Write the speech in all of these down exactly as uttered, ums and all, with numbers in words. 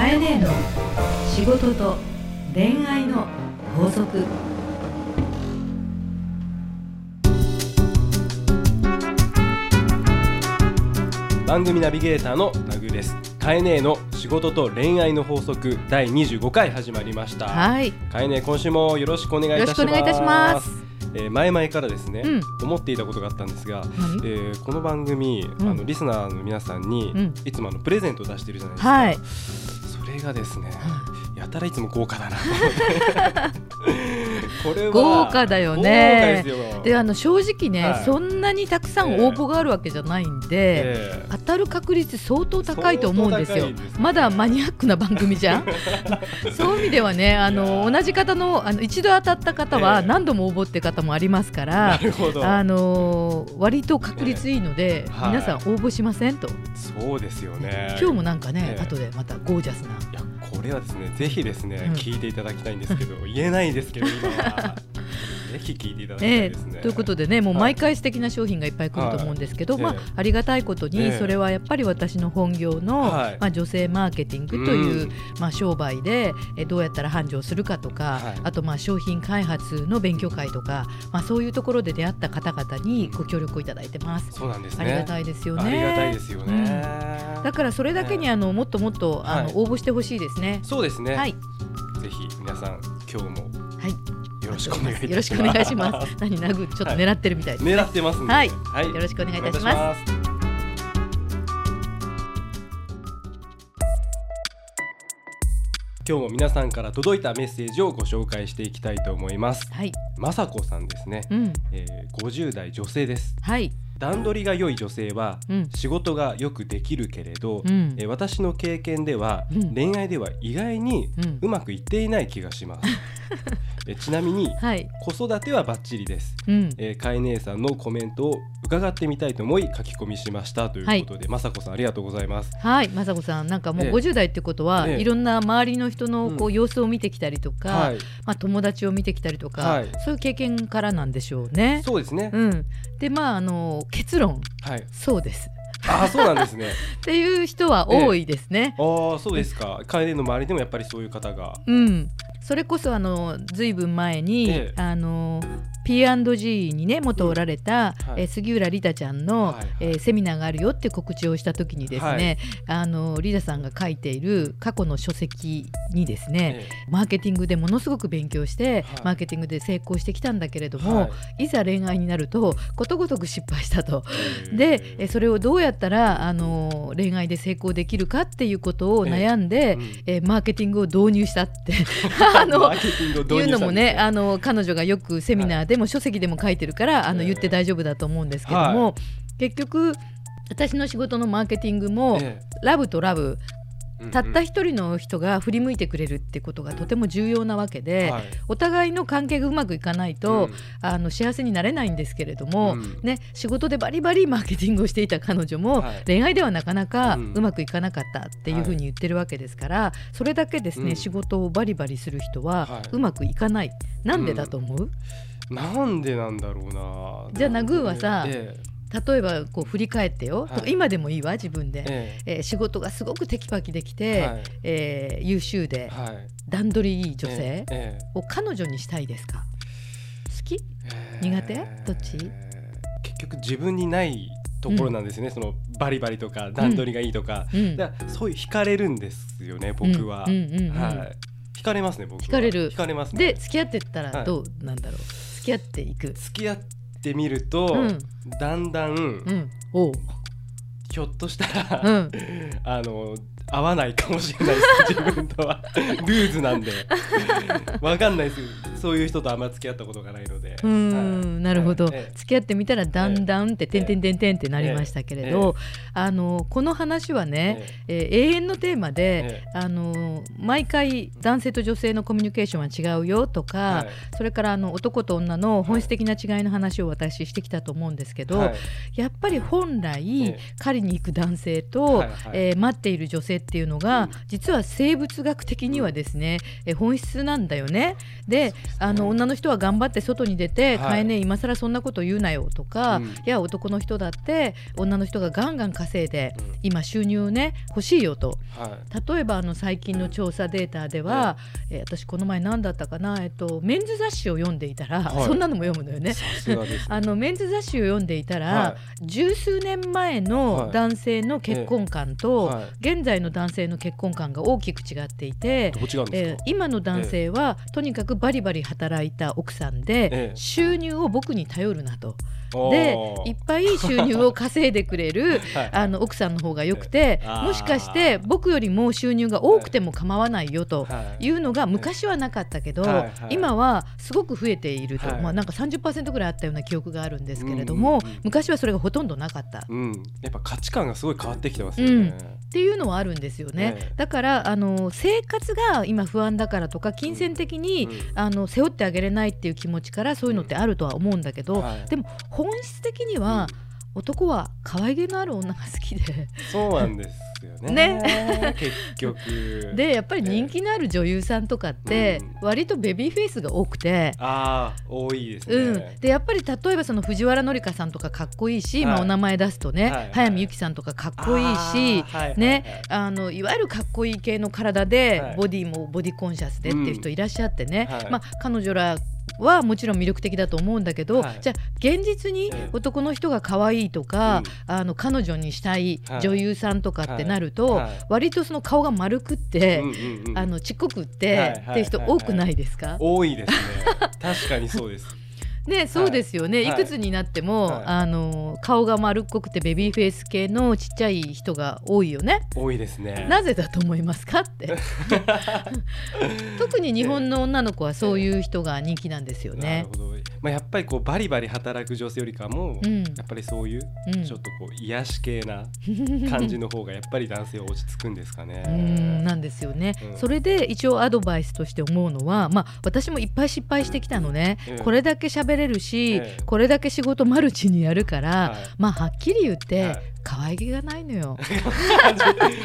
カエネの仕事と恋愛の法則。番組ナビゲーターのタグです。カエネの仕事と恋愛の法則だいにじゅうごかい始まりました。はい、カエネ今週もよろしくお願いいたします。よろしくお願いいたします。えー、前々からですね、うん、思っていたことがあったんですが、えー、この番組、うん、あのリスナーの皆さんに、うん、いつもあのプレゼントを出してるじゃないですか、はい、それがですね、やたらいつも豪華だなと思ってこれは豪華だよね。豪華ですよ。であの正直ね、はい、そんなにたくさん応募があるわけじゃないんで、えー、当たる確率相当高いと思うんですよ。です、ね、まだマニアックな番組じゃんそういう意味ではね、あの同じ方の、あの一度当たった方は何度も応募って方もありますから、えー、あの割と確率いいので、えーはい、皆さん応募しませんと。そうですよね。今日もなんかね、えー、後でまたゴージャスな、いやこれはですね、ぜひですね、うん、聞いていただきたいんですけど言えないですけど今はぜひ聞いていただきたいですね、えー、ということでね、もう毎回素敵な商品がいっぱい来ると思うんですけど、はい、まあ、えー、ありがたいことにそれはやっぱり私の本業の、はい、まあ、女性マーケティングという、うん、まあ、商売でえどうやったら繁盛するかとか、はい、あとまあ商品開発の勉強会とか、まあ、そういうところで出会った方々にご協力をいただいてます、うん、そうなんですね。ありがたいですよね。ありがたいですよね、うん、だからそれだけにあのもっともっとあの、はい、応募してほしいですね。そうですね、はい、ぜひ皆さん今日も、はいよろしくお願いいたします。よろしくお願いします。何ナグちょっと狙ってるみたいですね。はい、狙ってますね。はい、はい、よろしくお願いいたします。今日も皆さんから届いたメッセージをご紹介していきたいと思います。はい、まさこさんですね。うん、えー、ごじゅうだい女性です。はい。段取りが良い女性は仕事がよくできるけれど、うん、え私の経験では恋愛では意外にうまくいっていない気がします、うん、えちなみに子育てはバッチリです、うん、えー、かえ姉さんのコメントを伺ってみたいと思い書き込みしましたということで、まさこさんありがとうございます。はい、まさこさんなんかもうごじゅう代ってことは、えー、いろんな周りの人のこう様子を見てきたりとか、うん、はい、まあ、友達を見てきたりとか、はい、そういう経験からなんでしょうね。そうですね、うん、でまああの結論、はい、そうです。ああ、そうなんですねっていう人は多いですね、えー、ああ、そうですか。カエネの周りでもやっぱりそういう方が、うん、それこそあのずいぶん前に、えー、あの ピーアンドジー にね元おられた、うん、はい、え杉浦リタちゃんの、はいはい、えー、セミナーがあるよって告知をした時にですね、はい、あのリタさんが書いている過去の書籍にですね、えー、マーケティングでものすごく勉強して、はい、マーケティングで成功してきたんだけれども、はい、いざ恋愛になるとことごとく失敗したと、えー、でえそれをどうやってやったらあの恋愛で成功できるかっていうことを悩んで、え、うん、えマーケティングを導入したってあのいうのもね、あの彼女がよくセミナーでも書籍でも書いてるから、はい、あの言って大丈夫だと思うんですけども、はい、結局私の仕事のマーケティングも、えー、ラブとラブたった一人の人が振り向いてくれるってことがとても重要なわけで、はい、お互いの関係がうまくいかないと、うん、あの幸せになれないんですけれども、うんね、仕事でバリバリマーケティングをしていた彼女も、はい、恋愛ではなかなかうまくいかなかったっていうふうに言ってるわけですから、はい、それだけですね、うん、仕事をバリバリする人はうまくいかない、はい、なんでだと思う？うん、なんでなんだろうな。じゃあナグーはさ、ええ例えばこう振り返ってよ、はい、今でもいいわ自分で、えええー、仕事がすごくテキパキできて、はい、えー、優秀で、はい、段取りいい女性を彼女にしたいですか？好き？苦手？どっち？結局自分にないところなんですね、うん、そのバリバリとか段取りがいいとか、うん、だからそういう惹かれるんですよね僕は。惹かれますね僕は。惹かれる。惹かれますね。で付き合ってったらどうなんだろう、はい、付き合っていく付き合ってってみると、うん、だんだん、うん、おひょっとしたら、うん、あの合わないかもしれないです自分とはルーズなんでわかんないです。そういう人とあんま付き合ったことがないので、うーん、はい、なるほど、はい、付き合ってみたらだんだんって、はい、てんてんてんてんってなりましたけれど、はい、あのこの話はね、はい、えー、永遠のテーマで、はい、あの毎回男性と女性のコミュニケーションは違うよとか、はい、それからあの男と女の本質的な違いの話を私してきたと思うんですけど、はい、やっぱり本来、はい、狩りに行く男性と、はいはい、えー、待っている女性っていうのが、うん、実は生物学的にはですね、うん、え本質なんだよね。であの女の人は頑張って外に出て、はい、カエネ今更そんなこと言うなよとか、うん、いや男の人だって女の人がガンガン稼いで、うん、今収入ね欲しいよと、はい、例えばあの最近の調査データでは、はい、えー、私この前何だったかな、えっと、メンズ雑誌を読んでいたら、はい、そんなのも読むのよね、 あのメンズ雑誌を読んでいたら、はい、十数年前の男性の結婚観と、はい、現在の男性の結婚観が大きく違っていて、どう違うんですか、えー、今の男性は、えー、とにかくバリバリ働いた奥さんで、えー、収入を僕に頼るなと、でいっぱい収入を稼いでくれるはい、あの奥さんの方がよくて、もしかして僕よりも収入が多くても構わないよというのが昔はなかったけど、はいはい、今はすごく増えていると、はい、まあ、なんか さんじゅっパーセント ぐらいあったような記憶があるんですけれども、うんうん、昔はそれがほとんどなかった、うん、やっぱ価値観がすごい変わってきてますよね、うん、っていうのはあるんですよね、えー、だからあの生活が今不安だからとか金銭的に、うんうん、あの背負ってあげれないっていう気持ちからそういうのってあるとは思うんだけど、うん、はい、でも本質的には、うん、男は可愛げのある女が好きで、そうなんですよ ね, ね結局でやっぱり人気のある女優さんとかって、うん、割とベビーフェイスが多くて、あー多いですね、うん、でやっぱり例えばその藤原紀香さんとかかっこいいし、はい、まあ、お名前出すとね、はいはい、早見由紀さんとかかっこいいし、はい、ね、あのいわゆるかっこいい系の体で、はい、ボディもボディコンシャスでっていう人いらっしゃってね、うん、はい、まあ、彼女らはもちろん魅力的だと思うんだけど、はい、じゃあ現実に男の人が可愛いとか、うん、あの彼女にしたい女優さんとかってなると、はいはい、割とその顔が丸くって、うんうんうん、あのちっこくって、はいはいはいはい、って人多くないですか？多いですね確かにそうですね、そうですよね、はい、いくつになっても、はい、あの顔が丸っこくてベビーフェイス系のちっちゃい人が多いよね。多いですね。なぜだと思いますかって特に日本の女の子はそういう人が人気なんですよね、えー、なるほど、まあ、やっぱりこうバリバリ働く女性よりかも、うん、やっぱりそういうちょっとこう癒し系な感じの方がやっぱり男性は落ち着くんですかねうん、なんですよね、うん、それで一応アドバイスとして思うのは、まあ、私もいっぱい失敗してきたのね、うんうん、これだけ喋れれるし、ええ、これだけ仕事マルチにやるから、はい、まあはっきり言って、はい、可愛げがないのよいやいやい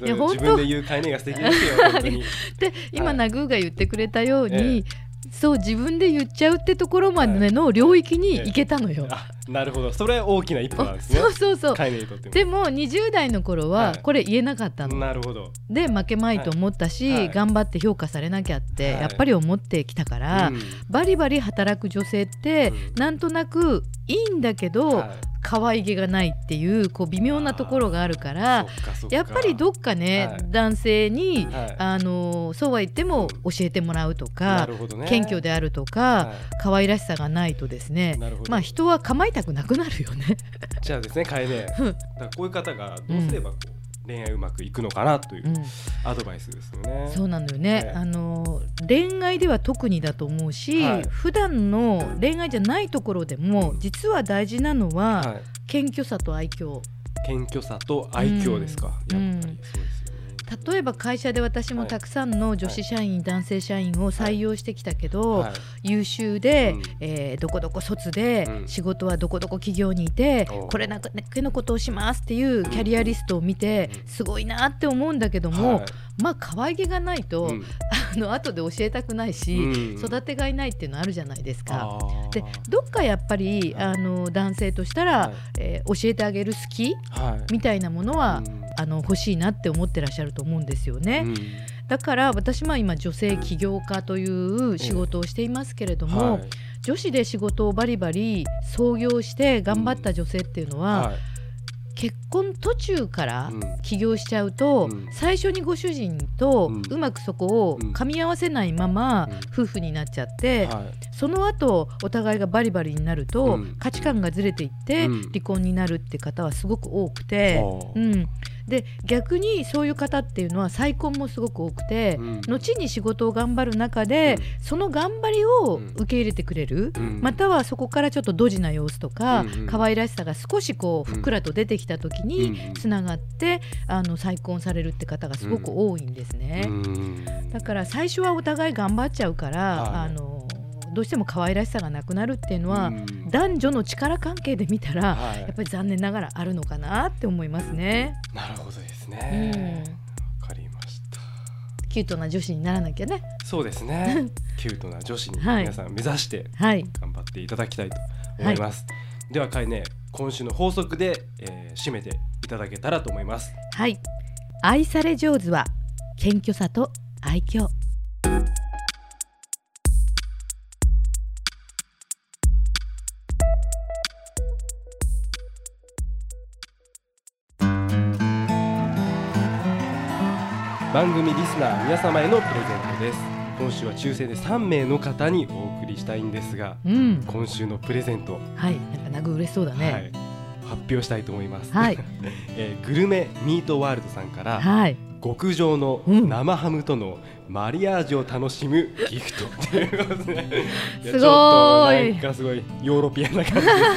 や、いや本当自分で言う概念が素敵ですよ本当にで今、はい、ナグーが言ってくれたように、ええ、そう自分で言っちゃうってところまでの領域に行けたのよ、はい、あ、なるほど、それは大きな一歩なんですね。そうそうそう、概念にとっても。でもにじゅう代の頃はこれ言えなかったの、はい、なるほど、で負けまいと思ったし、はい、頑張って評価されなきゃってやっぱり思ってきたから、はい、バリバリ働く女性って、うん、なんとなくいいんだけど、はい、可愛げがないっていう、 こう微妙なところがあるからやっぱりどっかね、はい、男性に、はい、あのそうは言っても教えてもらうとか、ね、謙虚であるとか、はい、可愛らしさがないとですね、まあ、人は構いたくなくなるよねじゃあですね、楓、だからこういう方がどうすればこう、うん、恋愛うまくいくのかなというアドバイスですよね、うん、そうなのよね、はい、あの恋愛では特にだと思うし、はい、普段の恋愛じゃないところでも実は大事なのは、はい、謙虚さと愛嬌。謙虚さと愛嬌ですか、うん、やっぱりそうですよね。例えば会社で私もたくさんの女子社員、はい、男性社員を採用してきたけど、はい、優秀で、うん、えー、どこどこ卒で、うん、仕事はどこどこ企業にいて、うん、これだけのことをしますっていうキャリアリストを見て、うん、すごいなって思うんだけども、はい、まあ可愛げがないと、うん、あの後で教えたくないし、うん、育てがいないっていうのあるじゃないですか。でどっかやっぱりあの男性としたら、はい、えー、教えてあげる好き、はい、みたいなものは、うん、あの欲しいなって思ってらっしゃると思うんですよね、うん、だから私は今女性起業家という仕事をしていますけれども、うん、はい、女子で仕事をバリバリ創業して頑張った女性っていうのは、うん、はい、結婚途中から起業しちゃうと、うん、最初にご主人とうまくそこを噛み合わせないまま夫婦になっちゃって、うん、はい、その後お互いがバリバリになると、うん、価値観がずれていって離婚になるって方はすごく多くて、うんうん、で逆にそういう方っていうのは再婚もすごく多くて、うん、後に仕事を頑張る中で、うん、その頑張りを受け入れてくれる、うん、またはそこからちょっとドジな様子とか、うん、可愛らしさが少しこうふっくらと出てきてた時につながって、うん、あの再婚されるって方がすごく多いんですね、うん、だから最初はお互い頑張っちゃうから、はい、あのどうしても可愛らしさがなくなるっていうのは、うん、男女の力関係で見たら、はい、やっぱり残念ながらあるのかなって思いますね。なるほどですね、うん、分かりました。キュートな女子にならなきゃね。そうですねキュートな女子に皆さん目指して頑張っていただきたいと思います、はいはい、ではかいね、今週の法則で、えー、締めていただけたらと思います。はい、愛され上手は謙虚さと愛嬌。番組リスナー皆様へのプレゼントです。今週は抽選でさんめいの方にお送りしたいんですが、うん、今週のプレゼント、はい、なんかなぐうれしそうだね、はい、発表したいと思います、はいえー、グルメミートワールドさんから、はい、極上の生ハムとのマリアージュを楽しむギフトということで、すごい、ちょっとなんかすごいヨーロピアンな感じです、ねはい、も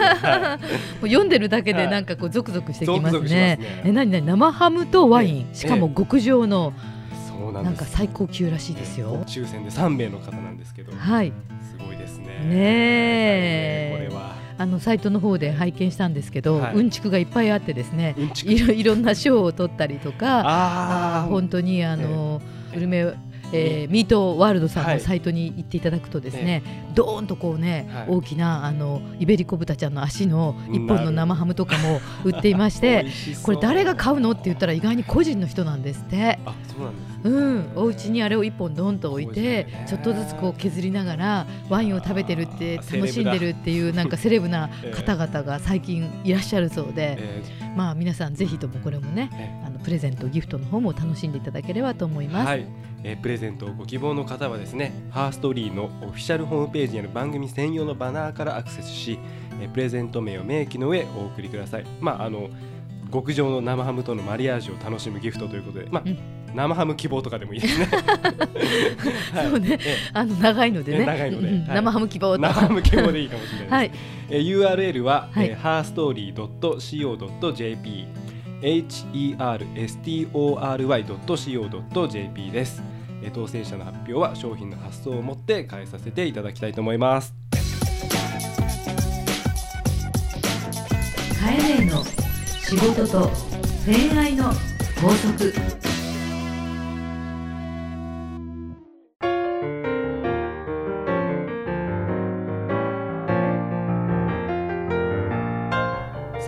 う読んでるだけでなんかこうゾクゾクしてきますね。え、なになに、生ハムとワイン、しかも極上の、そうなんです、なんか最高級らしいですよ。抽選でさんめいの方なんですけど、はい、すごいですね。ねえ、これはあのサイトの方で拝見したんですけど、はい、うんちくがいっぱいあってですね、うんちく、いろいろんな賞を取ったりとか、ああ本当にあの、えー、グルメ、えー、ミートワールドさんのサイトに行っていただくとですね、はい、ドーンとこうね、はい、大きなあのイベリコ豚ちゃんの足のいっぽんの生ハムとかも売っていましてこれ誰が買うのって言ったら意外に個人の人なんですって。あ、そうなんですね。うん、お家にあれをいっぽんドンと置いて、ね、ちょっとずつこう削りながらワインを食べてるって、楽しんでるっていうなんかセレブな方々が最近いらっしゃるそうで、えー、まあ皆さんぜひともこれもね、あのプレゼントギフトの方も楽しんでいただければと思います、はい。えー、プレゼントをご希望の方はですね、herstoryのオフィシャルホームページにある番組専用のバナーからアクセスし、えー、プレゼント名を明記の上お送りください。まああの極上の生ハムとのマリアージュを楽しむギフトということで、まあ、うん、生ハム希望とかでもいいですね、はい、そうね、あの長いのでね、長いので、うん、はい、生ハム希望と、生ハム希望でいいかもしれないです、はい。えー、ユーアールエル は、はい、えー、herstory ドット シーオー ドット ジェーピー エイチ イー アール エス ティー オー アール ワイ ドット シーオー ドット ジェーピー です。えー、当選者の発表は商品の発送をもって返させていただきたいと思います。カエレイの仕事と恋愛の法則。さ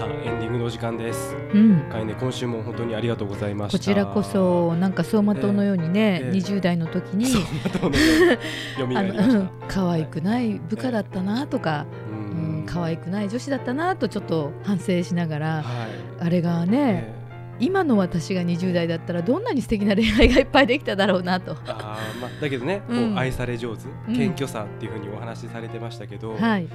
あエンディングの時間です、うん、カエネ、今週も本当にありがとうございました。こちらこそ、なんか走馬灯のようにね、えーえー、にじゅう代の時に走馬灯のように蘇りました。可愛くない部下だったなとか、えー可愛くない女子だったなとちょっと反省しながら、はい、あれがね、えー、今の私がにじゅう代だったらどんなに素敵な恋愛がいっぱいできただろうなと。あ、まあ、だけどね、うん、こう愛され上手、謙虚さっていうふうにお話しされてましたけど、うん、はい、や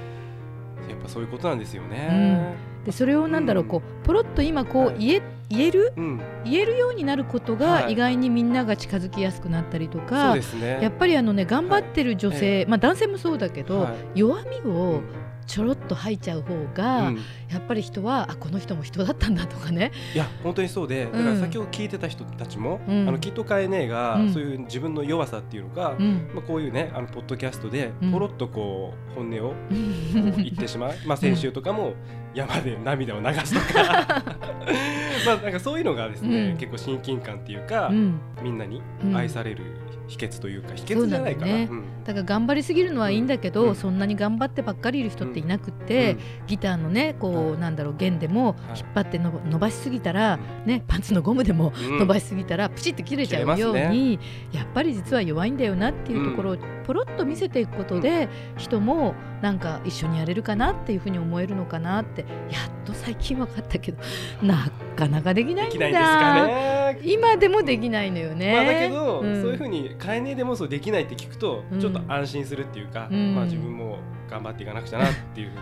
っぱそういうことなんですよね、うん、でそれをなんだろう、こうポロッと今こう言え、はい、言える、うん、言えるようになることが意外にみんなが近づきやすくなったりとか、はい、そうですね、やっぱりあのね、頑張ってる女性、はい、えー、まあ、男性もそうだけど、はい、弱みを、うん、ちょろっと吐いちゃう方が、うん、やっぱり人は、あ、この人も人だったんだとかね。いや本当にそうで、だから先ほど聞いてた人たちも、うん、あのきっとカエネが、うん、そういう自分の弱さっていうのが、うん、まあ、こういうね、あのポッドキャストでポロッとこう本音を言ってしまう、うん、まあ、先週とかも山で涙を流すとかまあなんかそういうのがですね、うん、結構親近感っていうか、うん、みんなに愛される、うん、秘訣というか、秘訣じゃないかな。 そうだね、うん、だから頑張りすぎるのはいいんだけど、うん、そんなに頑張ってばっかりいる人っていなくて、うん、ギターのね、こうなんだろう、弦でも引っ張っての、はい、伸ばしすぎたら、ね、パンツのゴムでも伸ばしすぎたらプチって切れちゃうように、ね、やっぱり実は弱いんだよなっていうところをポロッと見せていくことで、うん、人もなんか一緒にやれるかなっていうふうに思えるのかなって、やっと最近分かったけど、なかなかできないんだ。できないですかね。今でもできないのよね、まあ、だけど、うん、そういうふうにカエネでもそうできないって聞くと、うん、ちょっと安心するっていうか、うん、まあ、自分も頑張っていかなくちゃなっていうふうに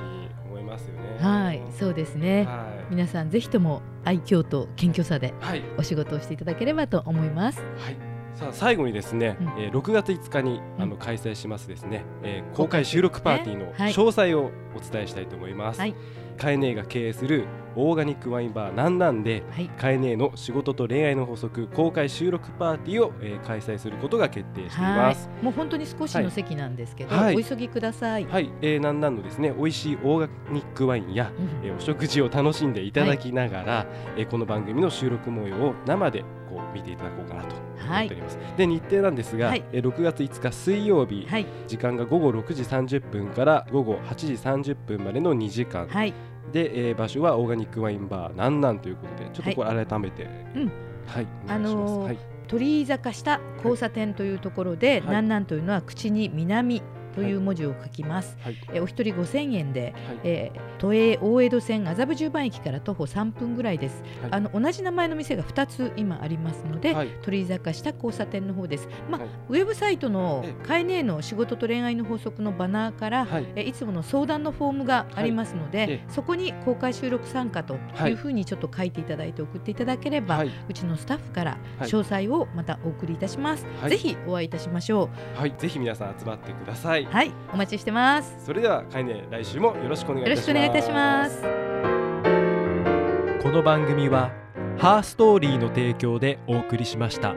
思いますよねはい、そうですね、はい、皆さんぜひとも愛嬌と謙虚さでお仕事をしていただければと思います、はい。さあ最後にですね、うん、えー、ろくがついつかにあの開催しますですね、うん、えー、公開収録パーティーの詳細をお伝えしたいと思います、はい。カエネが経営するオーガニックワインバーなんなんで、はい、カエネの仕事と恋愛の法則公開収録パーティーを、えー、開催することが決定しています。もう本当に少しの席なんですけど、はい、お急ぎください、はい。えー、なんなんのですね、美味しいオーガニックワインや、うん、えー、お食事を楽しんでいただきながら、はい、えー、この番組の収録模様を生でこう見ていただこうかなと思っております、はい。で日程なんですが、はい、えー、ろくがついつか水曜日、はい、時間がごごろくじさんじゅっぷんからごごはちじさんじゅっぷんまでのにじかん、はい。で、えー、場所はオーガニックワインバーなんなんということで、ちょっとこれ改めて、はい、うん、はい、あの、はい、鳥居坂下交差点というところで、はい、南南というのは口に南という文字を書きます、はい、えお一人ごせんえんで、はい、えー、都営大江戸線麻布十番駅から徒歩さんぷんぐらいです、はい、あの同じ名前の店がふたつ今ありますので、はい、鳥居坂下交差点の方です、まあはい、ウェブサイトのカエネーの仕事と恋愛の法則のバナーから、はい、えいつもの相談のフォームがありますので、はい、そこに公開収録参加というふうにちょっと書いていただいて送っていただければ、はい、うちのスタッフから詳細をまたお送りいたします、はい、ぜひお会いいたしましょう、はい、ぜひ皆さん集まってください。はい、お待ちしてます。それではカエネ、来週もよろしくお願いいたします。よろしくお願いいたします。この番組はハーストーリーの提供でお送りしました。